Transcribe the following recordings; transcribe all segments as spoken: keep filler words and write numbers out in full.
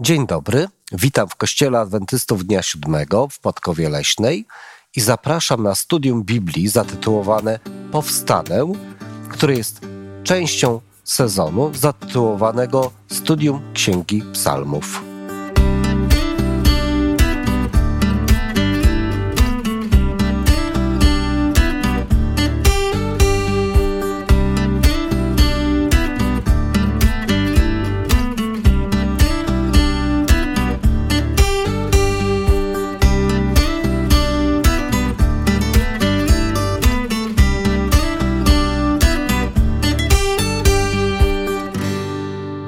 Dzień dobry, witam w Kościele Adwentystów Dnia Siódmego w Podkowie Leśnej i zapraszam na studium Biblii zatytułowane Powstanę, które jest częścią sezonu zatytułowanego Studium Księgi Psalmów.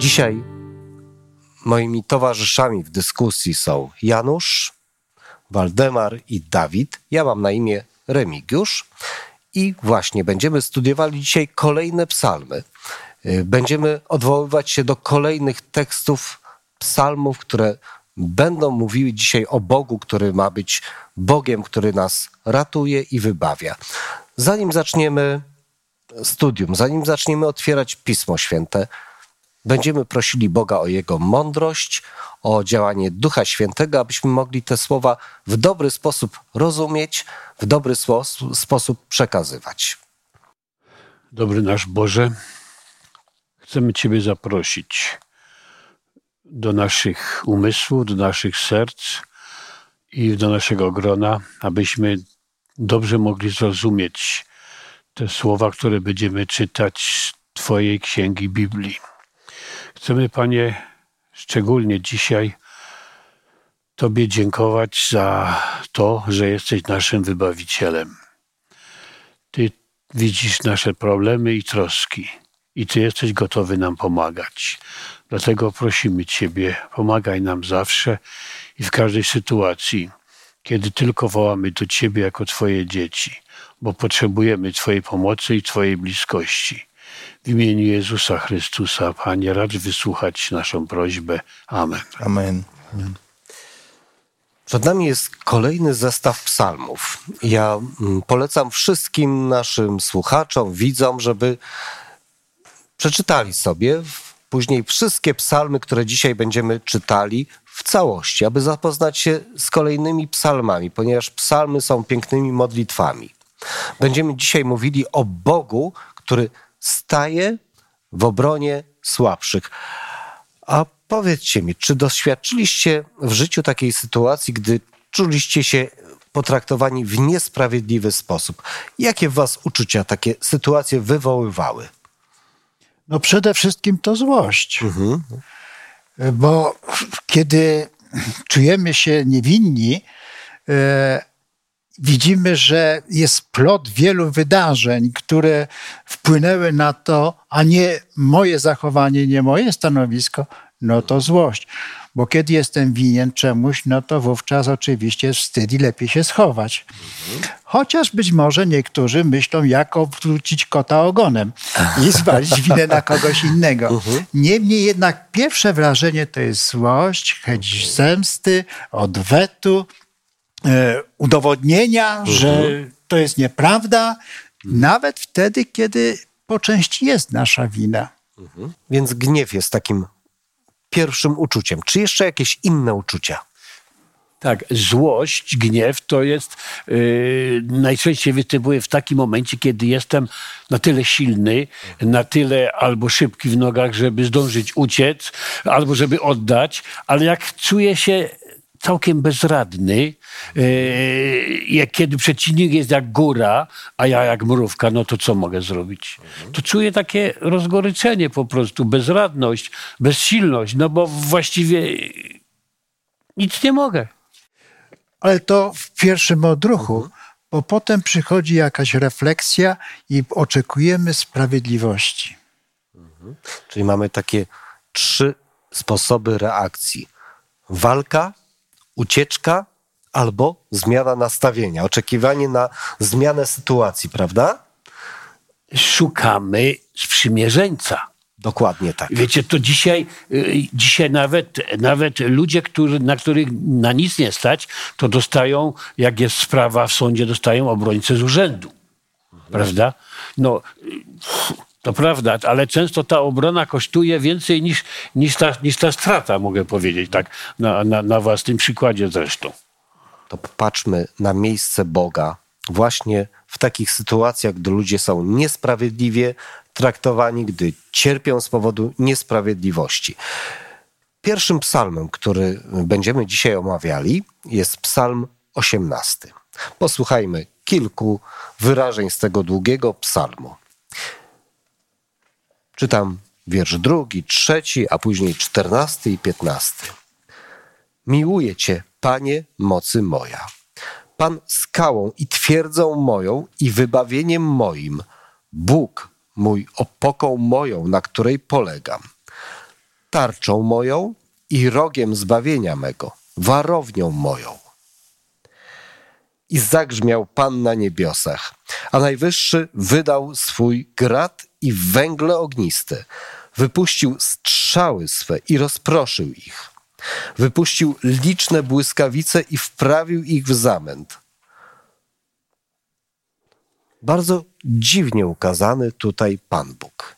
Dzisiaj moimi towarzyszami w dyskusji są Janusz, Waldemar i Dawid. Ja mam na imię Remigiusz i właśnie będziemy studiowali dzisiaj kolejne psalmy. Będziemy odwoływać się do kolejnych tekstów psalmów, które będą mówiły dzisiaj o Bogu, który ma być Bogiem, który nas ratuje i wybawia. Zanim zaczniemy studium, zanim zaczniemy otwierać Pismo Święte, będziemy prosili Boga o Jego mądrość, o działanie Ducha Świętego, abyśmy mogli te słowa w dobry sposób rozumieć, w dobry spo- sposób przekazywać. Dobry nasz Boże, chcemy Ciebie zaprosić do naszych umysłów, do naszych serc i do naszego grona, abyśmy dobrze mogli zrozumieć te słowa, które będziemy czytać z Twojej Księgi Biblii. Chcemy, Panie, szczególnie dzisiaj Tobie dziękować za to, że jesteś naszym wybawicielem. Ty widzisz nasze problemy i troski i Ty jesteś gotowy nam pomagać. Dlatego prosimy Ciebie, pomagaj nam zawsze i w każdej sytuacji, kiedy tylko wołamy do Ciebie jako Twoje dzieci, bo potrzebujemy Twojej pomocy i Twojej bliskości. W imieniu Jezusa Chrystusa, Panie, racz wysłuchać naszą prośbę. Amen. Amen. Amen. Przed nami jest kolejny zestaw psalmów. Ja polecam wszystkim naszym słuchaczom, widzom, żeby przeczytali sobie później wszystkie psalmy, które dzisiaj będziemy czytali w całości, aby zapoznać się z kolejnymi psalmami, ponieważ psalmy są pięknymi modlitwami. Będziemy dzisiaj mówili o Bogu, który staje w obronie słabszych. A powiedzcie mi, czy doświadczyliście w życiu takiej sytuacji, gdy czuliście się potraktowani w niesprawiedliwy sposób? Jakie w was uczucia takie sytuacje wywoływały? No przede wszystkim to złość. Mhm. Bo kiedy czujemy się niewinni, yy, widzimy, że jest plot wielu wydarzeń, które wpłynęły na to, a nie moje zachowanie, nie moje stanowisko, no to złość. Bo kiedy jestem winien czemuś, no to wówczas oczywiście wstyd i lepiej się schować. Chociaż być może niektórzy myślą, jak obrócić kota ogonem i zwalić winę na kogoś innego. Niemniej jednak pierwsze wrażenie to jest złość, chęć zemsty, odwetu, udowodnienia, uh-huh. że to jest nieprawda, uh-huh. nawet wtedy, kiedy po części jest nasza wina. Uh-huh. Więc gniew jest takim pierwszym uczuciem. Czy jeszcze jakieś inne uczucia? Tak, złość, gniew to jest yy, najczęściej występuje w takim momencie, kiedy jestem na tyle silny, na tyle albo szybki w nogach, żeby zdążyć uciec, albo żeby oddać, ale jak czuję się całkiem bezradny, yy, kiedy przeciwnik jest jak góra, a ja jak mrówka, no to co mogę zrobić? To czuję takie rozgoryczenie po prostu, bezradność, bezsilność, no bo właściwie nic nie mogę. Ale to w pierwszym odruchu, bo potem przychodzi jakaś refleksja i oczekujemy sprawiedliwości. Mhm. Czyli mamy takie trzy sposoby reakcji. Walka, ucieczka albo zmiana nastawienia, oczekiwanie na zmianę sytuacji, prawda? Szukamy sprzymierzeńca. Dokładnie tak. Wiecie, to dzisiaj, dzisiaj nawet, nawet ludzie, którzy, na których na nic nie stać, to dostają, jak jest sprawa w sądzie, dostają obrońcę z urzędu, mhm. prawda? No, To prawda, ale często ta obrona kosztuje więcej niż, niż, ta, niż ta strata, mogę powiedzieć, tak na, na, na własnym przykładzie zresztą. To popatrzmy na miejsce Boga właśnie w takich sytuacjach, gdy ludzie są niesprawiedliwie traktowani, gdy cierpią z powodu niesprawiedliwości. Pierwszym psalmem, który będziemy dzisiaj omawiali, jest psalm osiemnasty. Posłuchajmy kilku wyrażeń z tego długiego psalmu. Czytam wiersz drugi, trzeci, a później czternasty i piętnasty. Miłuję Cię, Panie, mocy moja. Pan skałą i twierdzą moją i wybawieniem moim. Bóg mój, opoką moją, na której polegam. Tarczą moją i rogiem zbawienia mego, warownią moją. I zagrzmiał Pan na niebiosach, a Najwyższy wydał swój grad i węgle ogniste. Wypuścił strzały swe i rozproszył ich. Wypuścił liczne błyskawice i wprawił ich w zamęt. Bardzo dziwnie ukazany tutaj Pan Bóg.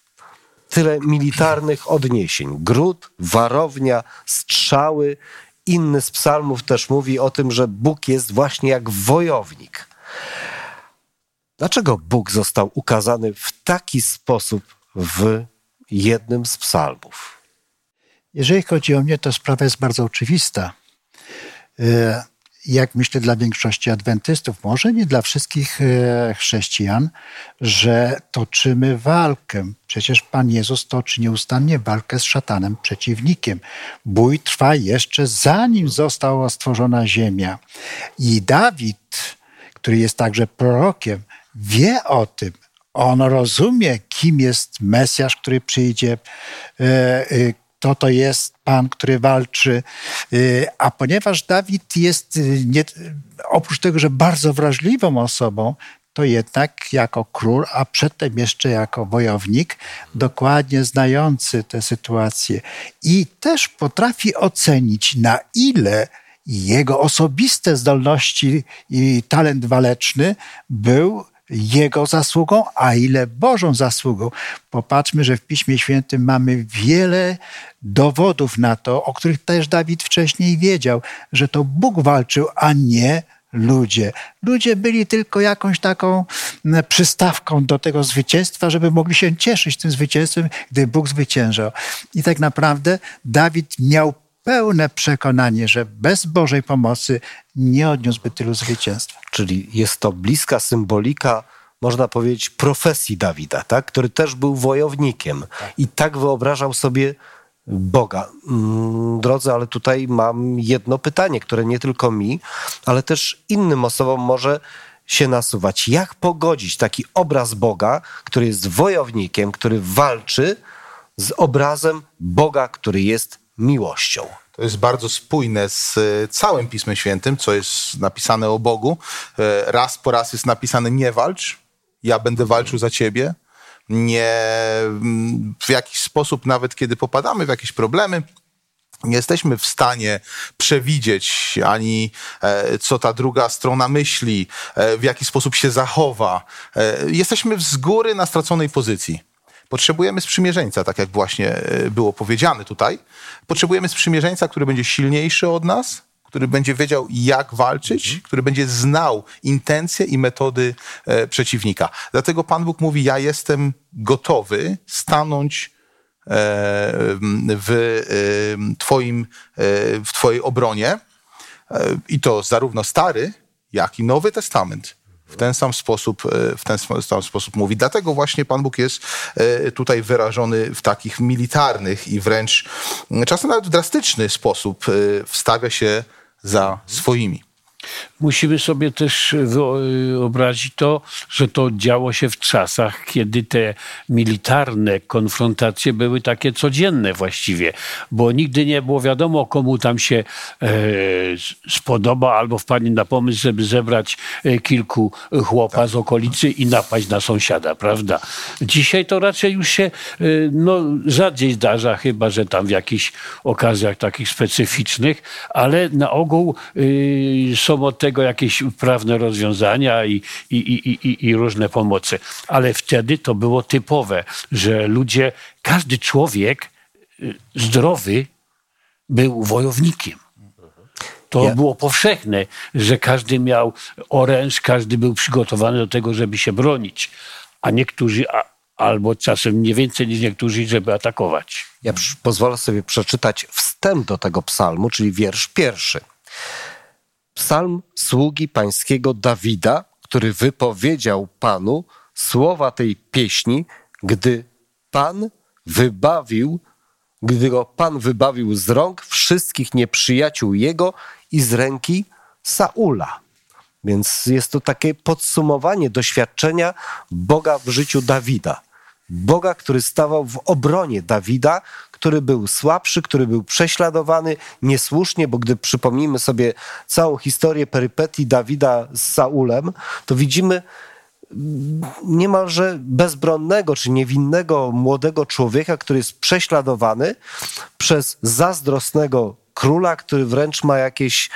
Tyle militarnych odniesień. Gród, warownia, strzały. Inny z psalmów też mówi o tym, że Bóg jest właśnie jak wojownik. Dlaczego Bóg został ukazany w taki sposób w jednym z psalmów? Jeżeli chodzi o mnie, to sprawa jest bardzo oczywista. Jak myślę, dla większości adwentystów, może nie dla wszystkich chrześcijan, że toczymy walkę. Przecież Pan Jezus toczy nieustannie walkę z szatanem, przeciwnikiem. Bój trwa jeszcze zanim została stworzona ziemia. I Dawid, który jest także prorokiem, wie o tym. On rozumie, kim jest Mesjasz, który przyjdzie, to to jest Pan, który walczy. A ponieważ Dawid jest, nie, oprócz tego, że bardzo wrażliwą osobą, to jednak jako król, a przedtem jeszcze jako wojownik, dokładnie znający tę sytuację. I też potrafi ocenić, na ile jego osobiste zdolności i talent waleczny był jego zasługą, a ile Bożą zasługą. Popatrzmy, że w Piśmie Świętym mamy wiele dowodów na to, o których też Dawid wcześniej wiedział, że to Bóg walczył, a nie ludzie. Ludzie byli tylko jakąś taką przystawką do tego zwycięstwa, żeby mogli się cieszyć tym zwycięstwem, gdy Bóg zwyciężał. I tak naprawdę Dawid miał pełne przekonanie, że bez Bożej pomocy nie odniósłby tylu zwycięstw. Czyli jest to bliska symbolika, można powiedzieć, profesji Dawida, tak? Który też był wojownikiem. Tak. I tak wyobrażał sobie Boga. Drodzy, ale tutaj mam jedno pytanie, które nie tylko mi, ale też innym osobom może się nasuwać. Jak pogodzić taki obraz Boga, który jest wojownikiem, który walczy, z obrazem Boga, który jest miłością? To jest bardzo spójne z całym Pismem Świętym, co jest napisane o Bogu. Raz po raz jest napisane: nie walcz, ja będę walczył za ciebie. Nie, w jakiś sposób, nawet kiedy popadamy w jakieś problemy, nie jesteśmy w stanie przewidzieć ani co ta druga strona myśli, w jaki sposób się zachowa. Jesteśmy z góry na straconej pozycji. Potrzebujemy sprzymierzeńca, tak jak właśnie było powiedziane tutaj. Potrzebujemy sprzymierzeńca, który będzie silniejszy od nas, który będzie wiedział, jak walczyć, który będzie znał intencje i metody e, przeciwnika. Dlatego Pan Bóg mówi: ja jestem gotowy stanąć e, w, e, twoim, e, w twojej obronie. E, I to zarówno Stary, jak i Nowy Testament. W ten sam sposób, w ten sam sposób mówi. Dlatego właśnie Pan Bóg jest tutaj wyrażony w takich militarnych i wręcz czasem nawet drastyczny sposób wstawia się za swoimi. Musimy sobie też wyobrazić to, że to działo się w czasach, kiedy te militarne konfrontacje były takie codzienne właściwie, bo nigdy nie było wiadomo, komu tam się e, spodoba albo wpadnie na pomysł, żeby zebrać kilku chłopa z okolicy i napaść na sąsiada, prawda? Dzisiaj to raczej już się no, rzadziej zdarza, chyba że tam w jakichś okazjach takich specyficznych, ale na ogół e, są są od tego jakieś prawne rozwiązania i, i, i, i, i różne pomocy. Ale wtedy to było typowe, że ludzie, każdy człowiek zdrowy był wojownikiem. To ja. było powszechne, że każdy miał oręż, każdy był przygotowany do tego, żeby się bronić, a niektórzy... A, albo czasem nie więcej niż niektórzy, żeby atakować. Ja pozwolę sobie przeczytać wstęp do tego psalmu, czyli wiersz pierwszy. Psalm sługi pańskiego Dawida, który wypowiedział Panu słowa tej pieśni, gdy Pan wybawił, gdy go Pan wybawił z rąk wszystkich nieprzyjaciół jego i z ręki Saula. Więc jest to takie podsumowanie doświadczenia Boga w życiu Dawida. Boga, który stawał w obronie Dawida, który był słabszy, który był prześladowany niesłusznie, bo gdy przypomnimy sobie całą historię perypetii Dawida z Saulem, to widzimy niemalże bezbronnego czy niewinnego młodego człowieka, który jest prześladowany przez zazdrosnego króla, który wręcz ma jakieś...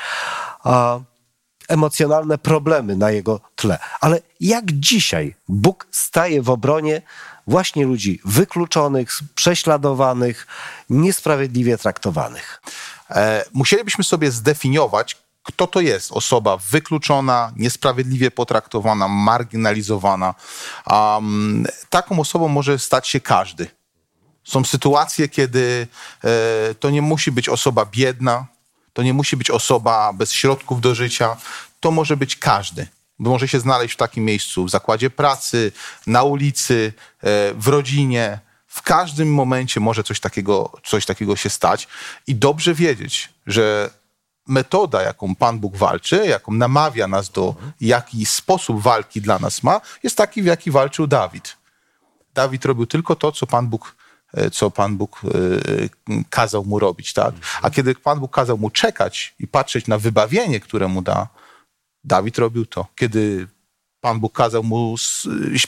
A, emocjonalne problemy na jego tle. Ale jak dzisiaj Bóg staje w obronie właśnie ludzi wykluczonych, prześladowanych, niesprawiedliwie traktowanych? E, musielibyśmy sobie zdefiniować, kto to jest osoba wykluczona, niesprawiedliwie potraktowana, marginalizowana. Um, taką osobą może stać się każdy. Są sytuacje, kiedy e, to nie musi być osoba biedna, to nie musi być osoba bez środków do życia. To może być każdy. Bo może się znaleźć w takim miejscu, w zakładzie pracy, na ulicy, w rodzinie. W każdym momencie może coś takiego, coś takiego się stać. I dobrze wiedzieć, że metoda, jaką Pan Bóg walczy, jaką namawia nas do, jaki sposób walki dla nas ma, jest taki, w jaki walczył Dawid. Dawid robił tylko to, co Pan Bóg co Pan Bóg kazał mu robić, tak? A kiedy Pan Bóg kazał mu czekać i patrzeć na wybawienie, które mu da, Dawid robił to. Kiedy Pan Bóg kazał mu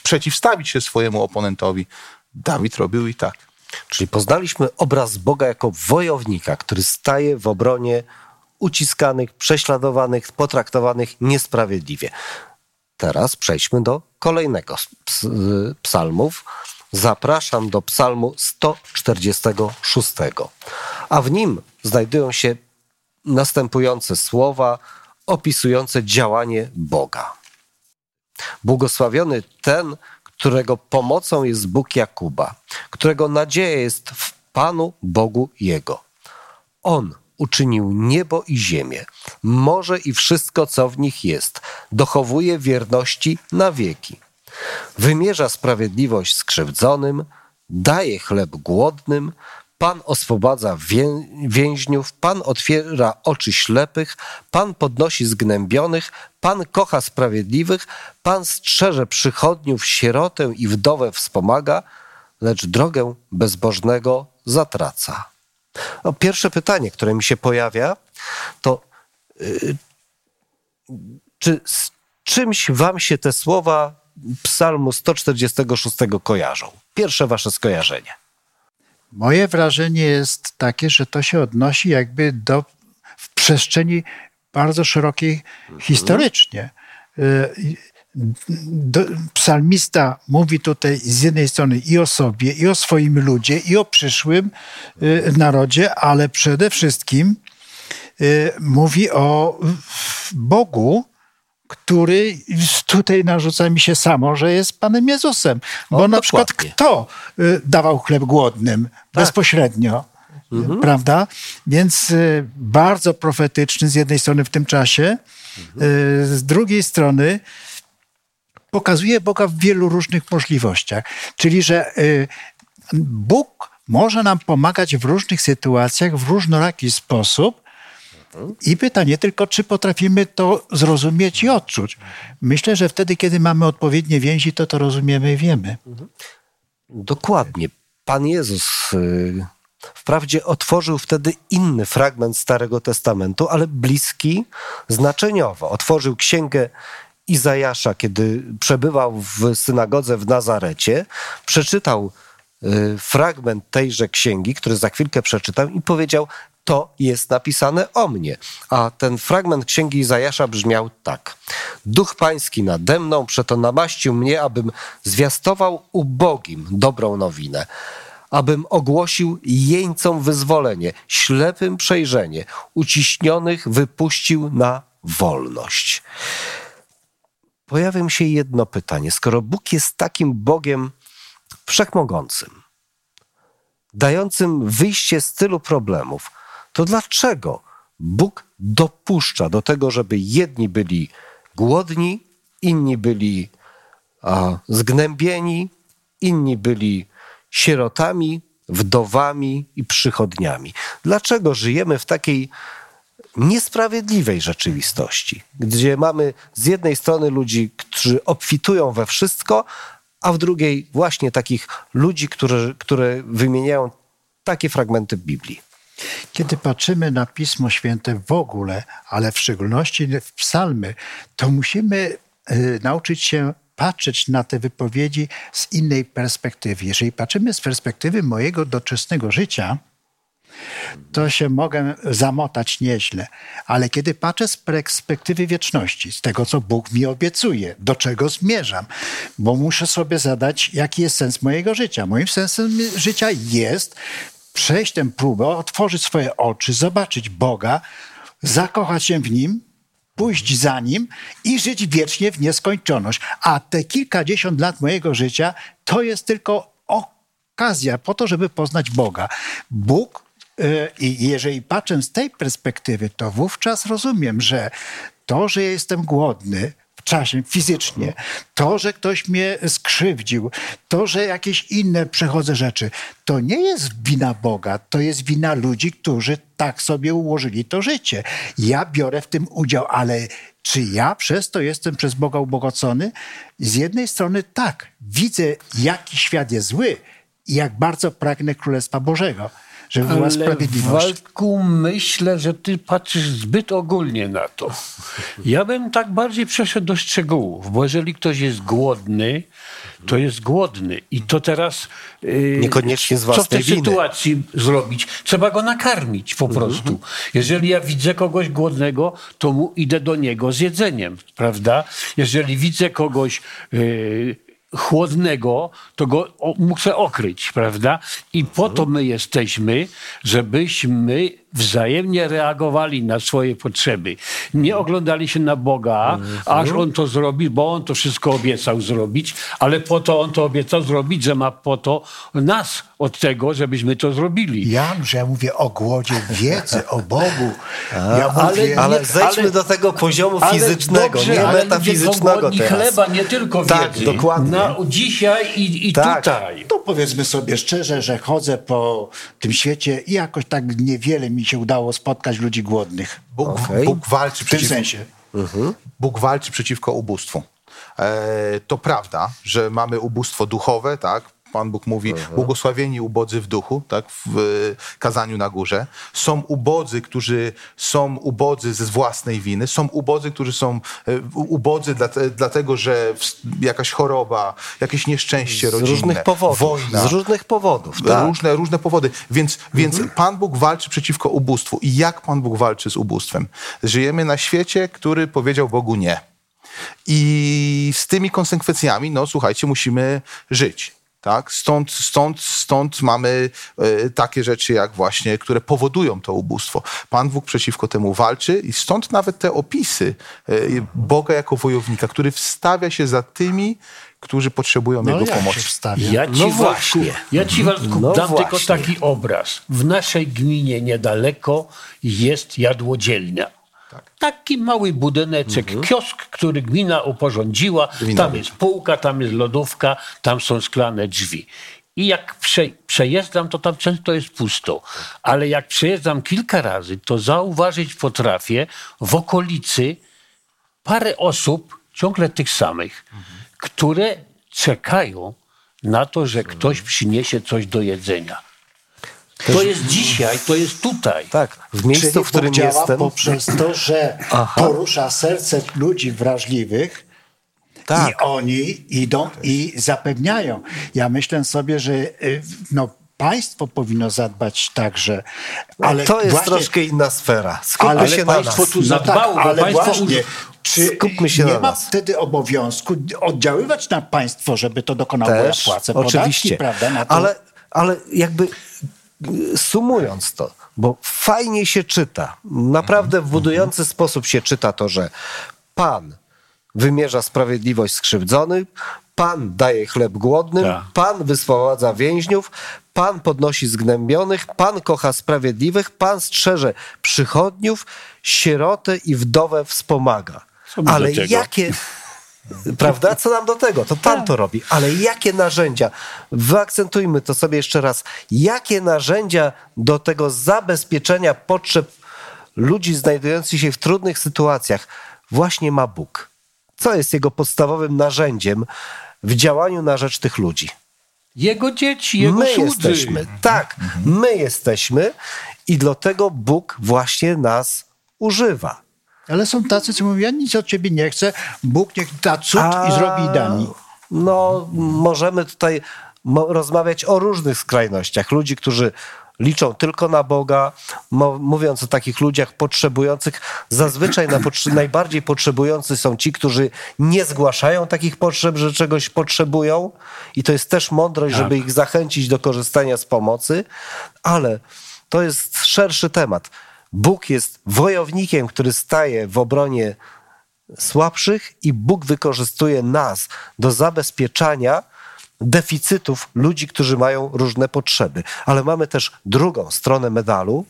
przeciwstawić się swojemu oponentowi, Dawid robił i tak. Czyli poznaliśmy obraz Boga jako wojownika, który staje w obronie uciskanych, prześladowanych, potraktowanych niesprawiedliwie. Teraz przejdźmy do kolejnego z psalmów. Zapraszam do psalmu sto czterdziestego szóstego, a w nim znajdują się następujące słowa opisujące działanie Boga. Błogosławiony ten, którego pomocą jest Bóg Jakuba, którego nadzieja jest w Panu Bogu jego. On uczynił niebo i ziemię, morze i wszystko, co w nich jest, dochowuje wierności na wieki. Wymierza sprawiedliwość skrzywdzonym, daje chleb głodnym, Pan oswobadza wię- więźniów, Pan otwiera oczy ślepych, Pan podnosi zgnębionych, Pan kocha sprawiedliwych, Pan strzeże przychodniów, sierotę i wdowę wspomaga, lecz drogę bezbożnego zatraca. No, pierwsze pytanie, które mi się pojawia, to yy, czy z czymś wam się te słowa Psalmu sto czterdziestego szóstego kojarzą? Pierwsze wasze skojarzenie. Moje wrażenie jest takie, że to się odnosi jakby do w przestrzeni bardzo szerokiej mhm. historycznie. Do, psalmista mówi tutaj z jednej strony i o sobie, i o swoim ludzie, i o przyszłym narodzie, ale przede wszystkim mówi o Bogu, który tutaj narzuca mi się samo, że jest Panem Jezusem. Bo o, na dokładnie. Przykład kto dawał chleb głodnym? Tak. Bezpośrednio. Mhm. Prawda? Więc bardzo profetyczny z jednej strony w tym czasie, mhm. z drugiej strony pokazuje Boga w wielu różnych możliwościach. Czyli, że Bóg może nam pomagać w różnych sytuacjach, w różnoraki sposób, i pytanie tylko, czy potrafimy to zrozumieć i odczuć. Myślę, że wtedy, kiedy mamy odpowiednie więzi, to to rozumiemy i wiemy. Dokładnie. Pan Jezus wprawdzie otworzył wtedy inny fragment Starego Testamentu, ale bliski znaczeniowo. Otworzył Księgę Izajasza, kiedy przebywał w synagodze w Nazarecie, przeczytał fragment tejże księgi, który za chwilkę przeczytam, i powiedział: to jest napisane o mnie. A ten fragment Księgi Izajasza brzmiał tak. Duch Pański nade mną, przeto namaścił mnie, abym zwiastował ubogim dobrą nowinę, abym ogłosił jeńcom wyzwolenie, ślepym przejrzenie, uciśnionych wypuścił na wolność. Pojawia mi się jedno pytanie. Skoro Bóg jest takim Bogiem wszechmogącym, dającym wyjście z tylu problemów, to dlaczego Bóg dopuszcza do tego, żeby jedni byli głodni, inni byli a, zgnębieni, inni byli sierotami, wdowami i przychodniami? Dlaczego żyjemy w takiej niesprawiedliwej rzeczywistości, gdzie mamy z jednej strony ludzi, którzy obfitują we wszystko, a w drugiej właśnie takich ludzi, które, które wymieniają takie fragmenty Biblii? Kiedy patrzymy na Pismo Święte w ogóle, ale w szczególności w psalmy, to musimy y, nauczyć się patrzeć na te wypowiedzi z innej perspektywy. Jeżeli patrzymy z perspektywy mojego doczesnego życia, to się mogę zamotać nieźle. Ale kiedy patrzę z perspektywy wieczności, z tego, co Bóg mi obiecuje, do czego zmierzam, bo muszę sobie zadać, jaki jest sens mojego życia. Moim sensem życia jest przejść tę próbę, otworzyć swoje oczy, zobaczyć Boga, zakochać się w Nim, pójść za Nim i żyć wiecznie w nieskończoność. A te kilkadziesiąt lat mojego życia to jest tylko okazja po to, żeby poznać Boga. Bóg, i jeżeli patrzę z tej perspektywy, to wówczas rozumiem, że to, że jestem głodny w czasie fizycznie, to, że ktoś mnie skrzywdził, to, że jakieś inne przechodzę rzeczy, to nie jest wina Boga, to jest wina ludzi, którzy tak sobie ułożyli to życie. Ja biorę w tym udział, ale czy ja przez to jestem przez Boga ubogacony? Z jednej strony tak, widzę, jaki świat jest zły i jak bardzo pragnę Królestwa Bożego, żeby była sprawiedliwość. Ale Waldku, myślę, że ty patrzysz zbyt ogólnie na to. Ja bym tak bardziej przeszedł do szczegółów, bo jeżeli ktoś jest głodny, to jest głodny. I to teraz yy, niekoniecznie z własnej co w tej winy. Sytuacji zrobić? Trzeba go nakarmić po prostu. Mhm. Jeżeli ja widzę kogoś głodnego, to mu idę do niego z jedzeniem, prawda? Jeżeli widzę kogoś Yy, chłodnego, to go muszę okryć, prawda? I po to my jesteśmy, żebyśmy wzajemnie reagowali na swoje potrzeby. Nie oglądali się na Boga, aż On to zrobi, bo On to wszystko obiecał zrobić, ale po to On to obiecał zrobić, że ma po to nas od tego, żebyśmy to zrobili. Ja, że ja mówię o głodzie wiedzy, o Bogu. Ja mówię, ale, nie, ale zejdźmy ale, do tego poziomu fizycznego, dobrze, nie metafizycznego teraz. Chleba, nie tylko wiedzy. Tak, dokładnie. Na, dzisiaj i, i tak. Tutaj. To powiedzmy sobie szczerze, że chodzę po tym świecie i jakoś tak niewiele mi się udało spotkać ludzi głodnych. Bóg, okay. Bóg walczy w tym przeciw... sensie. Mhm. Bóg walczy przeciwko ubóstwu. E, to prawda, że mamy ubóstwo duchowe, tak? Pan Bóg mówi, mhm. błogosławieni ubodzy w duchu, tak? W y, kazaniu na górze. Są ubodzy, którzy są ubodzy ze własnej winy. Są ubodzy, którzy są y, ubodzy dla, dlatego, że w, jakaś choroba, jakieś nieszczęście z rodzinne. Różnych powodów, wojna. Z różnych powodów. Tak. Różne, różne powody. Więc, mhm. więc Pan Bóg walczy przeciwko ubóstwu. I jak Pan Bóg walczy z ubóstwem? Żyjemy na świecie, który powiedział Bogu nie. I z tymi konsekwencjami, no słuchajcie, musimy żyć. Tak? Stąd, stąd, stąd mamy y, takie rzeczy, jak właśnie, które powodują to ubóstwo. Pan Bóg przeciwko temu walczy i stąd nawet te opisy y, Boga jako wojownika, który wstawia się za tymi, którzy potrzebują no Jego ja pomocy. Ja ci, no właśnie. Ja ci, Waldku, no dam właśnie. Tylko taki obraz. W naszej gminie niedaleko jest jadłodzielnia. Tak. Taki mały budyneczek, mhm. kiosk, który gmina uporządziła. Gmina tam jest półka, tam jest lodówka, tam są szklane drzwi. I jak prze, przejeżdżam, to tam często jest pusto. Ale jak przejeżdżam kilka razy, to zauważyć potrafię w okolicy parę osób, ciągle tych samych, mhm. które czekają na to, że ktoś przyniesie coś do jedzenia. Też... To jest dzisiaj, to jest tutaj. Tak, w miejscu, czyli w którym Bóg działa jestem. Poprzez to, że aha. porusza serce ludzi wrażliwych tak. i oni idą i zapewniają. Ja myślę sobie, że no, Państwo powinno zadbać także. Ale to jest właśnie troszkę inna sfera. Skupmy ale się państwo na nas. Tu zadbało, tak, ale państwo właśnie, czy skupmy się nie na ma nas. Wtedy obowiązku oddziaływać na państwo, żeby to dokonało? Też, ja płacę podatki, oczywiście. Prawda? Na to. Ale, ale jakby sumując to, bo fajnie się czyta, naprawdę w budujący mm-hmm. sposób się czyta to, że Pan wymierza sprawiedliwość skrzywdzonych, Pan daje chleb głodnym, tak. Pan wyswobadza więźniów, Pan podnosi zgnębionych, Pan kocha sprawiedliwych, Pan strzeże przychodniów, sierotę i wdowę wspomaga. Co ale jakie... Prawda? Co nam do tego? To Pan to robi. Ale jakie narzędzia? Wyakcentujmy to sobie jeszcze raz. Jakie narzędzia do tego zabezpieczenia potrzeb ludzi znajdujących się w trudnych sytuacjach właśnie ma Bóg? Co jest Jego podstawowym narzędziem w działaniu na rzecz tych ludzi? Jego dzieci, Jego słudzy. My jesteśmy. Tak, my jesteśmy i dlatego Bóg właśnie nas używa. Ale są tacy, co mówią, ja nic od ciebie nie chcę, Bóg niech da cud A, i zrobi da mi. No, możemy tutaj rozmawiać o różnych skrajnościach. Ludzi, którzy liczą tylko na Boga, mówiąc o takich ludziach potrzebujących. Zazwyczaj na potrze- najbardziej potrzebujący są ci, którzy nie zgłaszają takich potrzeb, że czegoś potrzebują. I to jest też mądrość, tak. żeby ich zachęcić do korzystania z pomocy. Ale to jest szerszy temat. Bóg jest wojownikiem, który staje w obronie słabszych i Bóg wykorzystuje nas do zabezpieczania deficytów ludzi, którzy mają różne potrzeby. Ale mamy też drugą stronę medalu.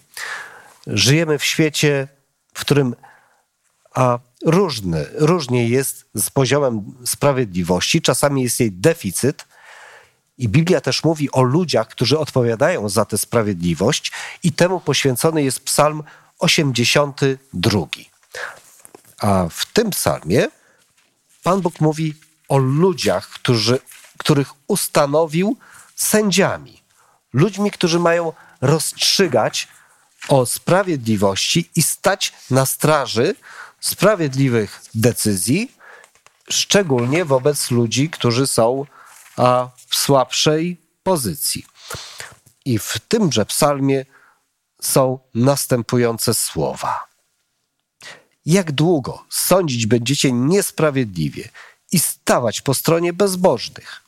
Żyjemy w świecie, w którym a, różny, różnie jest z poziomem sprawiedliwości. Czasami jest jej deficyt. I Biblia też mówi o ludziach, którzy odpowiadają za tę sprawiedliwość i temu poświęcony jest Psalm osiemdziesiąty drugi. A w tym psalmie Pan Bóg mówi o ludziach, którzy, których ustanowił sędziami. Ludźmi, którzy mają rozstrzygać o sprawiedliwości i stać na straży sprawiedliwych decyzji, szczególnie wobec ludzi, którzy są a w słabszej pozycji. I w tymże psalmie są następujące słowa. Jak długo sądzić będziecie niesprawiedliwie i stawać po stronie bezbożnych?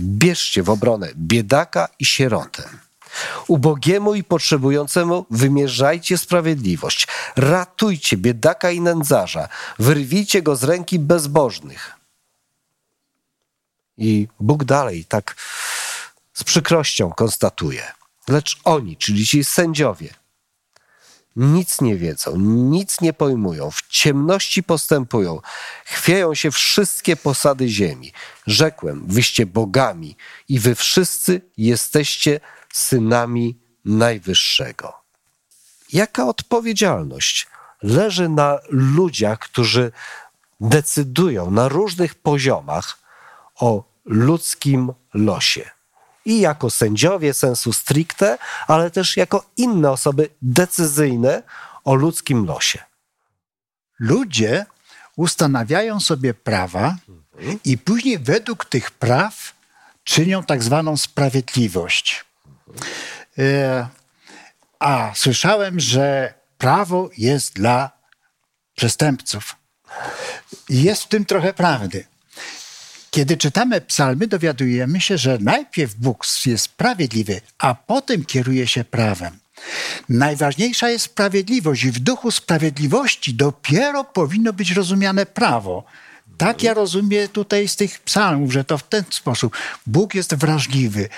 Bierzcie w obronę biedaka i sierotę. Ubogiemu i potrzebującemu wymierzajcie sprawiedliwość. Ratujcie biedaka i nędzarza. Wyrwijcie go z ręki bezbożnych. I Bóg dalej tak z przykrością konstatuje. Lecz oni, czyli ci sędziowie, nic nie wiedzą, nic nie pojmują, w ciemności postępują, chwieją się wszystkie posady ziemi. Rzekłem, wyście bogami i wy wszyscy jesteście synami Najwyższego. Jaka odpowiedzialność leży na ludziach, którzy decydują na różnych poziomach o ludzkim losie. I jako sędziowie sensu stricte, ale też jako inne osoby decyzyjne o ludzkim losie. Ludzie ustanawiają sobie prawa mhm. i później według tych praw czynią tak zwaną sprawiedliwość. Mhm. E, a słyszałem, że prawo jest dla przestępców. Jest w tym trochę prawdy. Kiedy czytamy psalmy, dowiadujemy się, że najpierw Bóg jest sprawiedliwy, a potem kieruje się prawem. Najważniejsza jest sprawiedliwość i w duchu sprawiedliwości dopiero powinno być rozumiane prawo. Tak ja rozumiem tutaj z tych psalmów, że to w ten sposób. Bóg jest wrażliwy.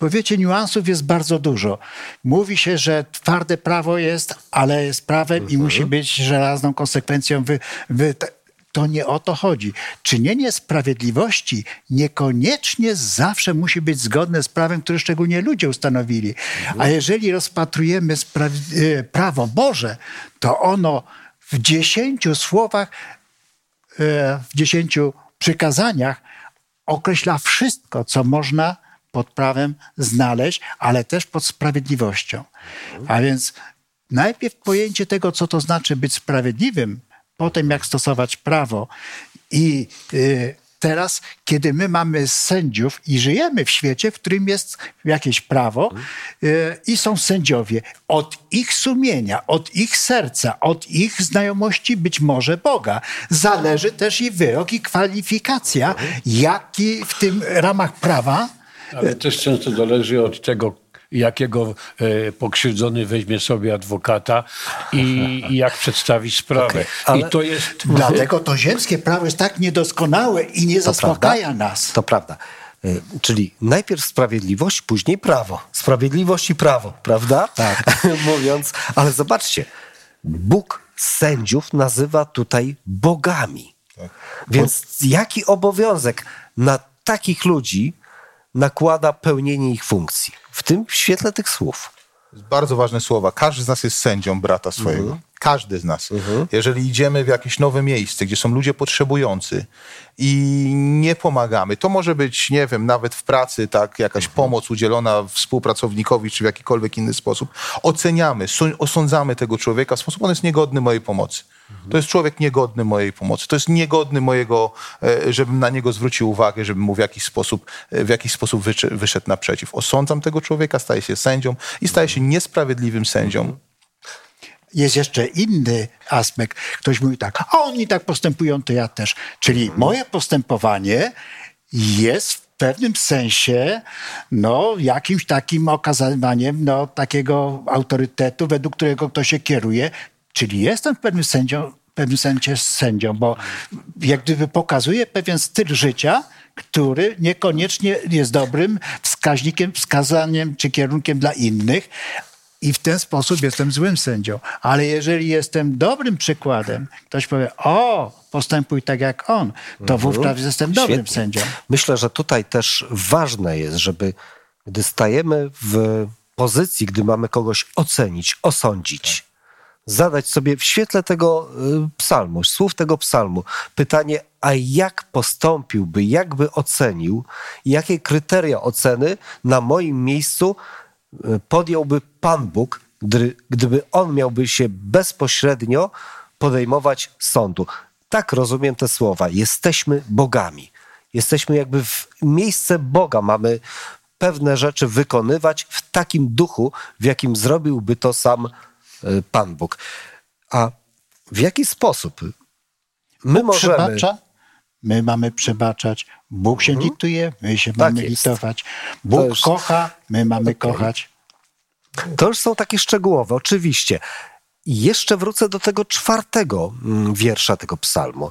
Bo wiecie, niuansów jest bardzo dużo. Mówi się, że twarde prawo jest, ale jest prawem i musi być żelazną konsekwencją wy, wy, To nie o to chodzi. Czynienie sprawiedliwości niekoniecznie zawsze musi być zgodne z prawem, które szczególnie ludzie ustanowili. A jeżeli rozpatrujemy spra- prawo Boże, to ono w dziesięciu słowach, w dziesięciu przykazaniach określa wszystko, co można pod prawem znaleźć, ale też pod sprawiedliwością. A więc najpierw pojęcie tego, co to znaczy być sprawiedliwym, potem jak stosować prawo i y, Teraz, kiedy my mamy sędziów i żyjemy w świecie, w którym jest jakieś prawo yy, i są sędziowie, od ich sumienia, od ich serca, od ich znajomości być może Boga zależy też i wyrok, i kwalifikacja, jaki w tym ramach prawa. Ale też często zależy od tego, jakiego e, pokrzywdzony weźmie sobie adwokata i, i jak przedstawi sprawę. Okay, I to jest... Dlatego to ziemskie prawo jest tak niedoskonałe i nie zaspokaja prawda, nas. To prawda. Y, czyli najpierw sprawiedliwość, później prawo. Sprawiedliwość i prawo, prawda? Tak. Mówiąc, ale zobaczcie, Bóg sędziów nazywa tutaj bogami. Tak. Więc Bo... jaki obowiązek na takich ludzi nakłada pełnienie ich funkcji? W tym świetle tych słów. Bardzo ważne słowa. Każdy z nas jest sędzią brata swojego. Mhm. Każdy z nas. Mhm. Jeżeli idziemy w jakieś nowe miejsce, gdzie są ludzie potrzebujący i nie pomagamy, to może być, nie wiem, nawet w pracy tak jakaś mhm. pomoc udzielona współpracownikowi czy w jakikolwiek inny sposób. Oceniamy, osądzamy tego człowieka w sposób, on jest niegodny mojej pomocy. To jest człowiek niegodny mojej pomocy. To jest niegodny mojego, żebym na niego zwrócił uwagę, żebym mu w jakiś sposób, w jakiś sposób wyszedł naprzeciw. Osądzam tego człowieka, staję się sędzią i staję się niesprawiedliwym sędzią. Jest jeszcze inny aspekt. Ktoś mówi tak, a oni tak postępują, to ja też. Czyli moje postępowanie jest w pewnym sensie no, jakimś takim okazywaniem no, takiego autorytetu, według którego ktoś się kieruje. Czyli jestem w pewnym sędzią, w pewnym sensie sędzią, bo jak gdyby pokazuje pewien styl życia, który niekoniecznie jest dobrym wskaźnikiem, wskazaniem czy kierunkiem dla innych i w ten sposób jestem złym sędzią. Ale jeżeli jestem dobrym przykładem, ktoś powie, o, postępuj tak jak on, to wówczas jestem dobrym Świetnie. sędzią. Myślę, że tutaj też ważne jest, żeby gdy stajemy w pozycji, gdy mamy kogoś ocenić, osądzić, zadać sobie w świetle tego psalmu, słów tego psalmu pytanie, a jak postąpiłby, jak by ocenił, jakie kryteria oceny na moim miejscu podjąłby Pan Bóg, gdy, gdyby on miałby się bezpośrednio podejmować sądu. Tak rozumiem te słowa. Jesteśmy bogami. Jesteśmy jakby w miejsce Boga. Mamy pewne rzeczy wykonywać w takim duchu, w jakim zrobiłby to sam Pan Bóg. A w jaki sposób my Bóg możemy... Przebacza, my mamy przebaczać. Bóg się mhm. lituje, my się tak mamy jest. litować. Bóg już... kocha, my mamy okay. kochać. To już są takie szczegółowe, oczywiście. I jeszcze wrócę do tego czwartego wiersza tego psalmu.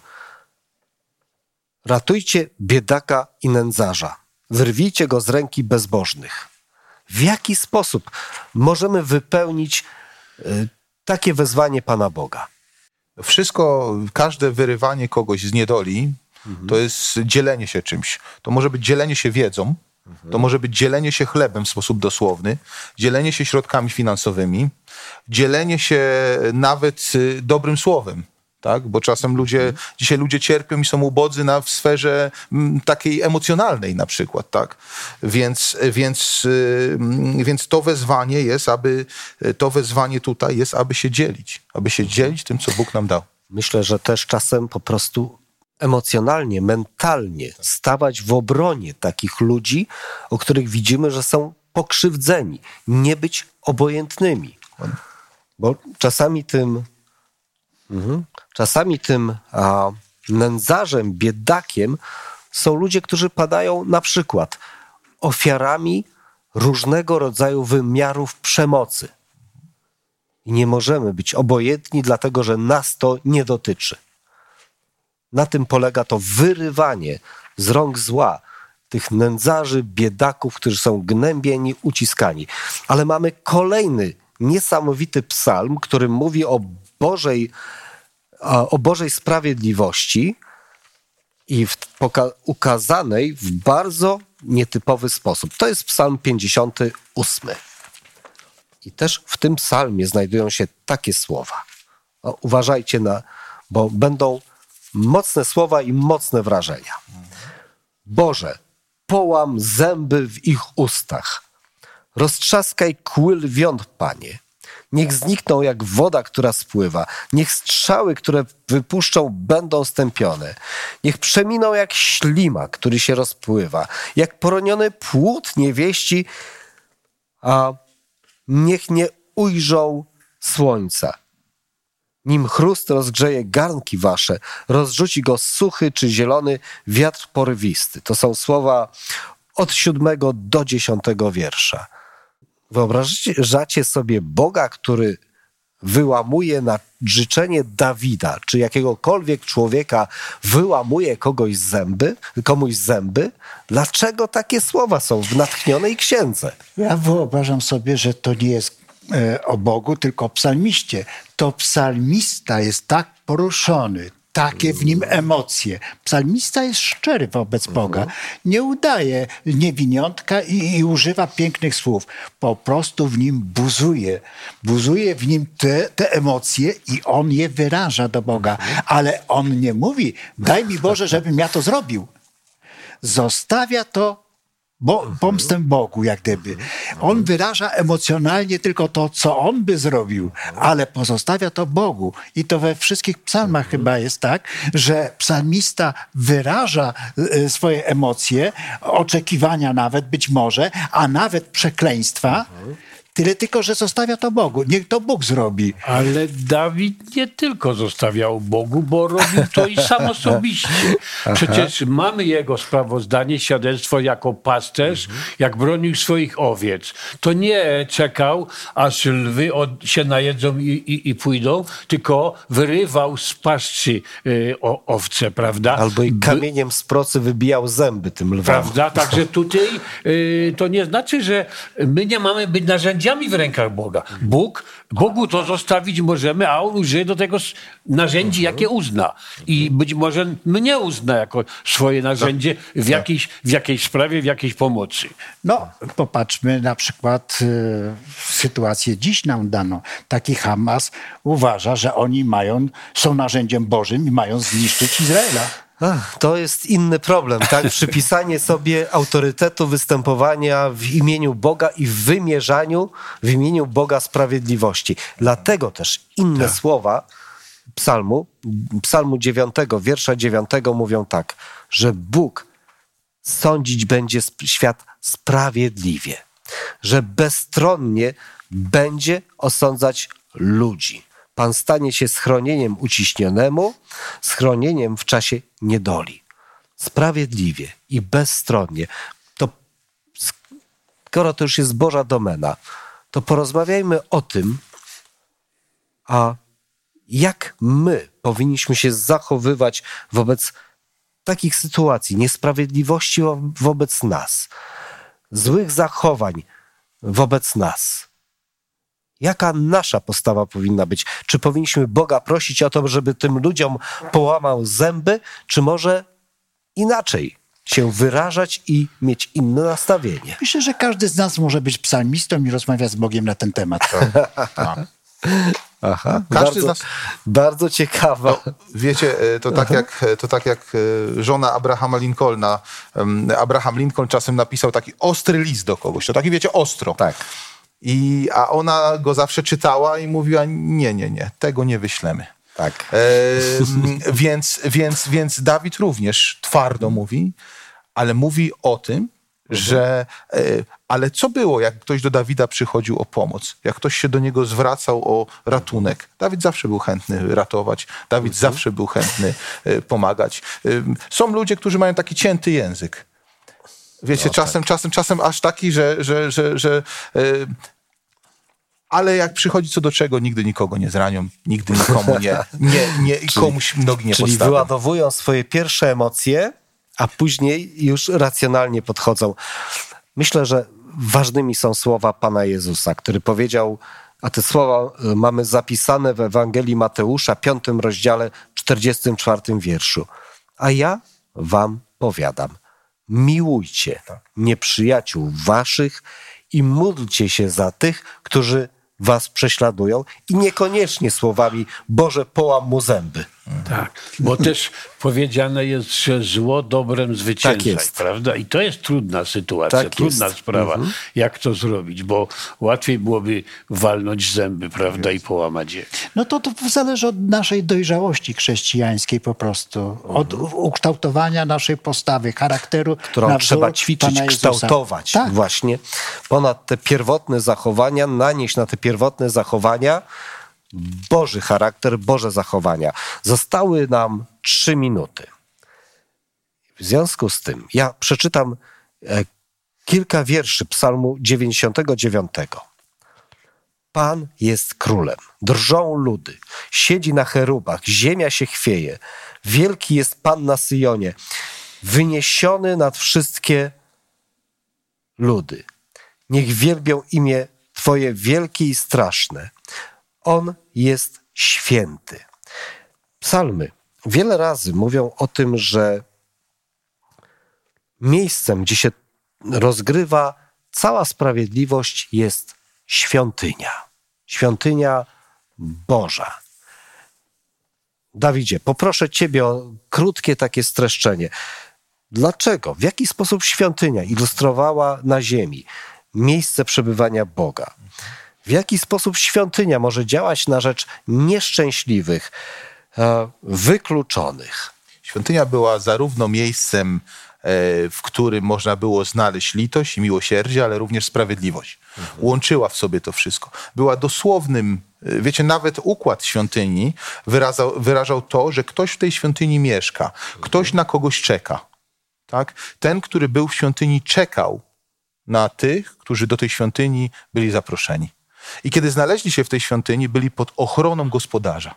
Ratujcie biedaka i nędzarza. Wyrwijcie go z ręki bezbożnych. W jaki sposób możemy wypełnić takie wezwanie Pana Boga? Wszystko, każde wyrywanie kogoś z niedoli, mhm. to jest dzielenie się czymś. To może być dzielenie się wiedzą, mhm. to może być dzielenie się chlebem w sposób dosłowny, dzielenie się środkami finansowymi, dzielenie się nawet dobrym słowem. Tak? Bo czasem ludzie, mhm. dzisiaj ludzie cierpią i są ubodzy na, w sferze m, takiej emocjonalnej na przykład, tak? Więc, więc, y, więc to wezwanie jest, aby to wezwanie tutaj jest, aby się dzielić, aby się dzielić tym, co Bóg nam dał. Myślę, że też czasem po prostu emocjonalnie, mentalnie stawać w obronie takich ludzi, o których widzimy, że są pokrzywdzeni, nie być obojętnymi. Bo czasami tym Mhm. Czasami tym a, nędzarzem, biedakiem są ludzie, którzy padają na przykład ofiarami różnego rodzaju wymiarów przemocy. I nie możemy być obojętni, dlatego że nas to nie dotyczy. Na tym polega to wyrywanie z rąk zła tych nędzarzy, biedaków, którzy są gnębieni, uciskani. Ale mamy kolejny niesamowity psalm, który mówi o Bożej, o Bożej sprawiedliwości i w poka- ukazanej w bardzo nietypowy sposób. To jest psalm pięćdziesiąty ósmy. I też w tym psalmie znajdują się takie słowa. O, uważajcie na, bo będą mocne słowa i mocne wrażenia. Boże, połam zęby w ich ustach. Roztrzaskaj kły lwiąt, Panie. Niech znikną jak woda, która spływa. Niech strzały, które wypuszczą, będą stępione. Niech przeminą jak ślimak, który się rozpływa. Jak poroniony płód niewieści, a niech nie ujrzą słońca. Nim chrust rozgrzeje garnki wasze, rozrzuci go suchy czy zielony wiatr porywisty. To są słowa od siódmego do dziesiątego wiersza. Wyobrażacie sobie Boga, który wyłamuje na życzenie Dawida, czy jakiegokolwiek człowieka wyłamuje kogoś zęby, komuś zęby? Dlaczego takie słowa są w natchnionej księdze? Ja wyobrażam sobie, że to nie jest o Bogu, tylko o psalmiście. To psalmista jest tak poruszony, takie w nim emocje. Psalmista jest szczery wobec Boga. Nie udaje niewiniątka i, i używa pięknych słów. Po prostu w nim buzuje. Buzuje w nim te, te emocje i on je wyraża do Boga. Ale on nie mówi, daj mi Boże, żebym ja to zrobił. Zostawia to Bo, pomstę Bogu, jak gdyby. On wyraża emocjonalnie tylko to, co on by zrobił, ale pozostawia to Bogu. I to we wszystkich psalmach chyba jest tak, że psalmista wyraża swoje emocje, oczekiwania nawet być może, a nawet przekleństwa, tyle tylko, że zostawia to Bogu. Niech to Bóg zrobi. Ale Dawid nie tylko zostawiał Bogu, bo robił to i sam osobiście. Przecież mamy jego sprawozdanie, świadectwo jako pasterz, mm-hmm. jak bronił swoich owiec. To nie czekał, aż lwy od, się najedzą i, i, i pójdą, tylko wyrywał z paszczy y, o, owce, prawda? Albo i kamieniem z procy wybijał zęby tym lwom. Prawda? Także tutaj y, to nie znaczy, że my nie mamy być narzędziami w rękach Boga. Bóg, Bogu to zostawić możemy, a on użyje do tego narzędzi, jakie uzna. I być może mnie uzna jako swoje narzędzie w jakiejś, w jakiejś sprawie, w jakiejś pomocy. No, popatrzmy na przykład y, sytuację dziś nam dano. Taki Hamas uważa, że oni mają, są narzędziem Bożym i mają zniszczyć Izraela. Ach, to jest inny problem, tak? Przypisanie sobie autorytetu występowania w imieniu Boga i w wymierzaniu w imieniu Boga sprawiedliwości. Dlatego też inne tak. słowa psalmu, psalmu dziewiątego, wiersza dziewiątego mówią tak, że Bóg sądzić będzie świat sprawiedliwie, że bezstronnie będzie osądzać ludzi. Pan stanie się schronieniem uciśnionemu, schronieniem w czasie niedoli. Sprawiedliwie i bezstronnie. To, skoro to już jest Boża domena, to porozmawiajmy o tym, a jak my powinniśmy się zachowywać wobec takich sytuacji, niesprawiedliwości wobec nas, złych zachowań wobec nas. Jaka nasza postawa powinna być? Czy powinniśmy Boga prosić o to, żeby tym ludziom połamał zęby, czy może inaczej się wyrażać i mieć inne nastawienie? Myślę, że każdy z nas może być psalmistą i rozmawia z Bogiem na ten temat. No. Aha, każdy bardzo, z nas... bardzo ciekawa. No, wiecie, to tak, jak, to tak jak żona Abrahama Lincolna. Abraham Lincoln czasem napisał taki ostry list do kogoś. To taki, wiecie, ostro. Tak. I, a ona go zawsze czytała i mówiła, nie, nie, nie, tego nie wyślemy. Tak. E, więc, więc, więc Dawid również twardo mówi, ale mówi o tym, że e, ale co było, jak ktoś do Dawida przychodził o pomoc? Jak ktoś się do niego zwracał o ratunek? Dawid zawsze był chętny ratować. Dawid mhm. zawsze był chętny e, pomagać. E, są ludzie, którzy mają taki cięty język. Wiecie, no, czasem, tak. czasem, czasem aż taki, że... że, że, że yy, ale jak przychodzi co do czego, nigdy nikogo nie zranią, nigdy nikomu nie, nie, nie czyli, komuś nogi nie czyli podstawią. Czyli wyładowują swoje pierwsze emocje, a później już racjonalnie podchodzą. Myślę, że ważnymi są słowa Pana Jezusa, który powiedział, a te słowa mamy zapisane w Ewangelii Mateusza, piątym rozdziale, czterdziestym czwartym wierszu. A ja wam powiadam, miłujcie nieprzyjaciół waszych i módlcie się za tych, którzy was prześladują i niekoniecznie słowami Boże, połam mu zęby. Tak, bo też powiedziane jest, że zło dobrem zwycięża, tak jest, prawda? I to jest trudna sytuacja, tak trudna jest sprawa, mhm. jak to zrobić, bo łatwiej byłoby walnąć zęby, prawda, jest. i połamać je. No to, to zależy od naszej dojrzałości chrześcijańskiej po prostu, mhm. od ukształtowania naszej postawy, charakteru. Którą trzeba ćwiczyć, kształtować tak. właśnie ponad te pierwotne zachowania, nanieść na te pierwotne zachowania Boży charakter, Boże zachowania. Zostały nam trzy minuty. W związku z tym ja przeczytam kilka wierszy Psalmu dziewięćdziesiątego dziewiątego. Pan jest królem, drżą ludy, siedzi na cherubach, ziemia się chwieje, wielki jest Pan na Syjonie, wyniesiony nad wszystkie ludy. Niech wielbią imię Twoje wielkie i straszne. On jest święty. Psalmy wiele razy mówią o tym, że miejscem, gdzie się rozgrywa cała sprawiedliwość, jest świątynia. Świątynia Boża. Dawidzie, poproszę Ciebie o krótkie takie streszczenie. Dlaczego? W jaki sposób świątynia ilustrowała na ziemi miejsce przebywania Boga? W jaki sposób świątynia może działać na rzecz nieszczęśliwych, wykluczonych? Świątynia była zarówno miejscem, w którym można było znaleźć litość i miłosierdzie, ale również sprawiedliwość. Mhm. Łączyła w sobie to wszystko. Była dosłownym, wiecie, nawet układ świątyni wyrażał, wyrażał to, że ktoś w tej świątyni mieszka, ktoś na kogoś czeka. Tak? Ten, który był w świątyni, czekał na tych, którzy do tej świątyni byli zaproszeni. I kiedy znaleźli się w tej świątyni, byli pod ochroną gospodarza.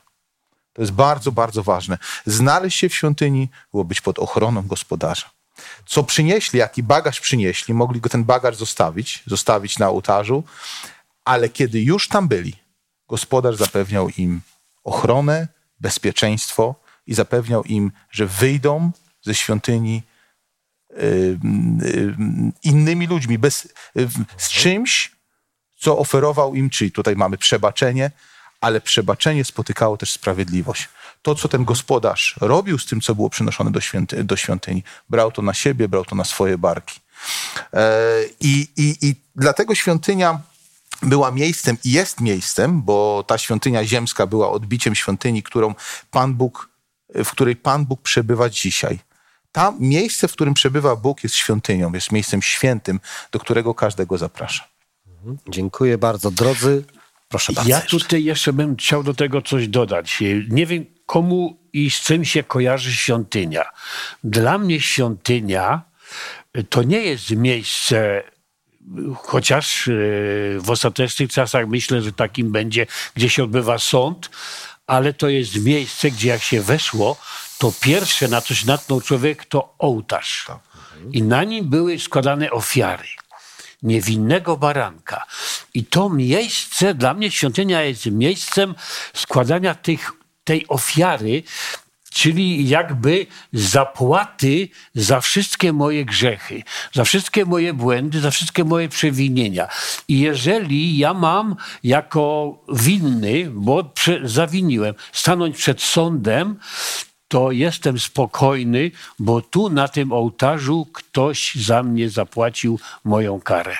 To jest bardzo, bardzo ważne. Znaleźć się w świątyni było być pod ochroną gospodarza. Co przynieśli, jaki bagaż przynieśli, mogli go ten bagaż zostawić, zostawić na ołtarzu, ale kiedy już tam byli, gospodarz zapewniał im ochronę, bezpieczeństwo i zapewniał im, że wyjdą ze świątyni innymi ludźmi, bez, z czymś, co oferował im, czyli tutaj mamy przebaczenie, ale przebaczenie spotykało też sprawiedliwość. To, co ten gospodarz robił z tym, co było przynoszone do, świąty, do świątyni, brał to na siebie, brał to na swoje barki. I, i, i dlatego świątynia była miejscem i jest miejscem, bo ta świątynia ziemska była odbiciem świątyni, którą Pan Bóg, w której Pan Bóg przebywa dzisiaj. Tam miejsce, w którym przebywa Bóg, jest świątynią, jest miejscem świętym, do którego każdego zaprasza. Dziękuję bardzo. Drodzy, proszę bardzo. Ja tutaj jeszcze bym chciał do tego coś dodać. Nie wiem, komu i z czym się kojarzy świątynia. Dla mnie świątynia to nie jest miejsce, chociaż w ostatecznych czasach myślę, że takim będzie, gdzie się odbywa sąd, ale to jest miejsce, gdzie jak się weszło, to pierwsze, na co się natknął człowiek, to ołtarz. I na nim były składane ofiary niewinnego baranka. I to miejsce, dla mnie świątynia jest miejscem składania tych, tej ofiary, czyli jakby zapłaty za wszystkie moje grzechy, za wszystkie moje błędy, za wszystkie moje przewinienia. I jeżeli ja mam jako winny, bo prze, zawiniłem, stanąć przed sądem, to jestem spokojny, bo tu na tym ołtarzu ktoś za mnie zapłacił moją karę.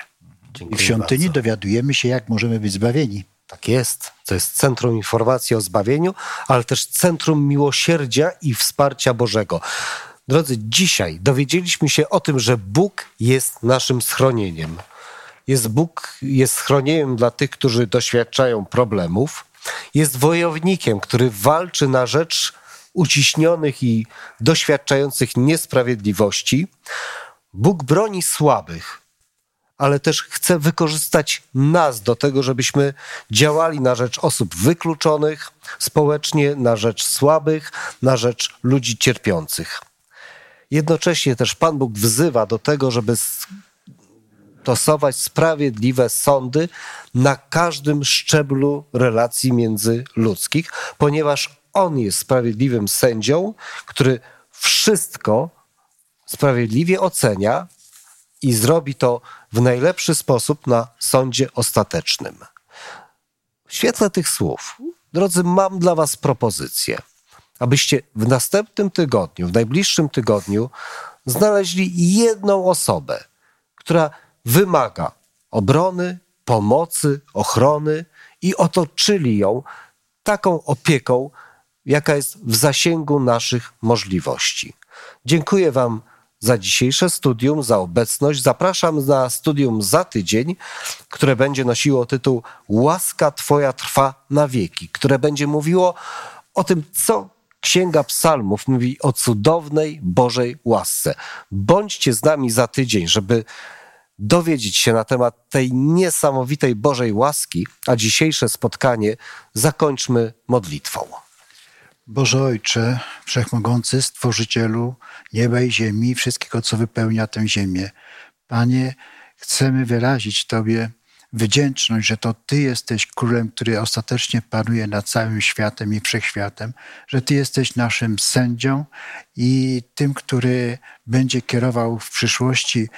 Dziękuję w świątyni bardzo. Dowiadujemy się, jak możemy być zbawieni. Tak jest. To jest centrum informacji o zbawieniu, ale też centrum miłosierdzia i wsparcia Bożego. Drodzy, dzisiaj dowiedzieliśmy się o tym, że Bóg jest naszym schronieniem. Jest Bóg jest schronieniem dla tych, którzy doświadczają problemów. Jest wojownikiem, który walczy na rzecz uciśnionych i doświadczających niesprawiedliwości. Bóg broni słabych, ale też chce wykorzystać nas do tego, żebyśmy działali na rzecz osób wykluczonych społecznie, na rzecz słabych, na rzecz ludzi cierpiących. Jednocześnie też Pan Bóg wzywa do tego, żeby stosować sprawiedliwe sądy na każdym szczeblu relacji międzyludzkich, ponieważ On jest sprawiedliwym sędzią, który wszystko sprawiedliwie ocenia i zrobi to w najlepszy sposób na sądzie ostatecznym. W świetle tych słów, drodzy, mam dla was propozycję, abyście w następnym tygodniu, w najbliższym tygodniu znaleźli jedną osobę, która wymaga obrony, pomocy, ochrony i otoczyli ją taką opieką, jaka jest w zasięgu naszych możliwości. Dziękuję Wam za dzisiejsze studium, za obecność. Zapraszam na studium za tydzień, które będzie nosiło tytuł Łaska Twoja trwa na wieki, które będzie mówiło o tym, co Księga Psalmów mówi o cudownej Bożej łasce. Bądźcie z nami za tydzień, żeby dowiedzieć się na temat tej niesamowitej Bożej łaski, a dzisiejsze spotkanie zakończmy modlitwą. Boże Ojcze, Wszechmogący, Stworzycielu nieba i ziemi, wszystkiego, co wypełnia tę ziemię. Panie, chcemy wyrazić Tobie wdzięczność, że to Ty jesteś Królem, który ostatecznie panuje nad całym światem i wszechświatem, że Ty jesteś naszym sędzią i tym, który będzie kierował w przyszłości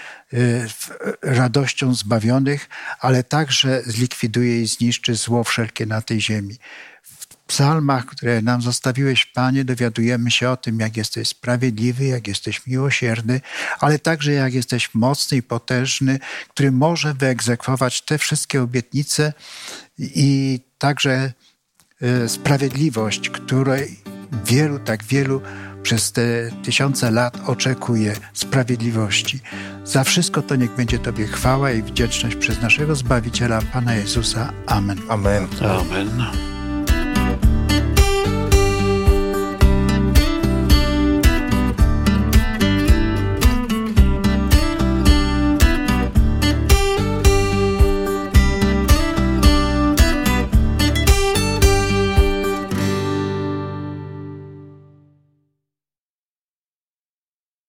radością zbawionych, ale także zlikwiduje i zniszczy zło wszelkie na tej ziemi. W psalmach, które nam zostawiłeś, Panie, dowiadujemy się o tym, jak jesteś sprawiedliwy, jak jesteś miłosierny, ale także jak jesteś mocny i potężny, który może wyegzekwować te wszystkie obietnice i także y, sprawiedliwość, której wielu, tak wielu przez te tysiące lat oczekuje sprawiedliwości. Za wszystko to niech będzie Tobie chwała i wdzięczność przez naszego Zbawiciela, Pana Jezusa. Amen. Amen. Amen.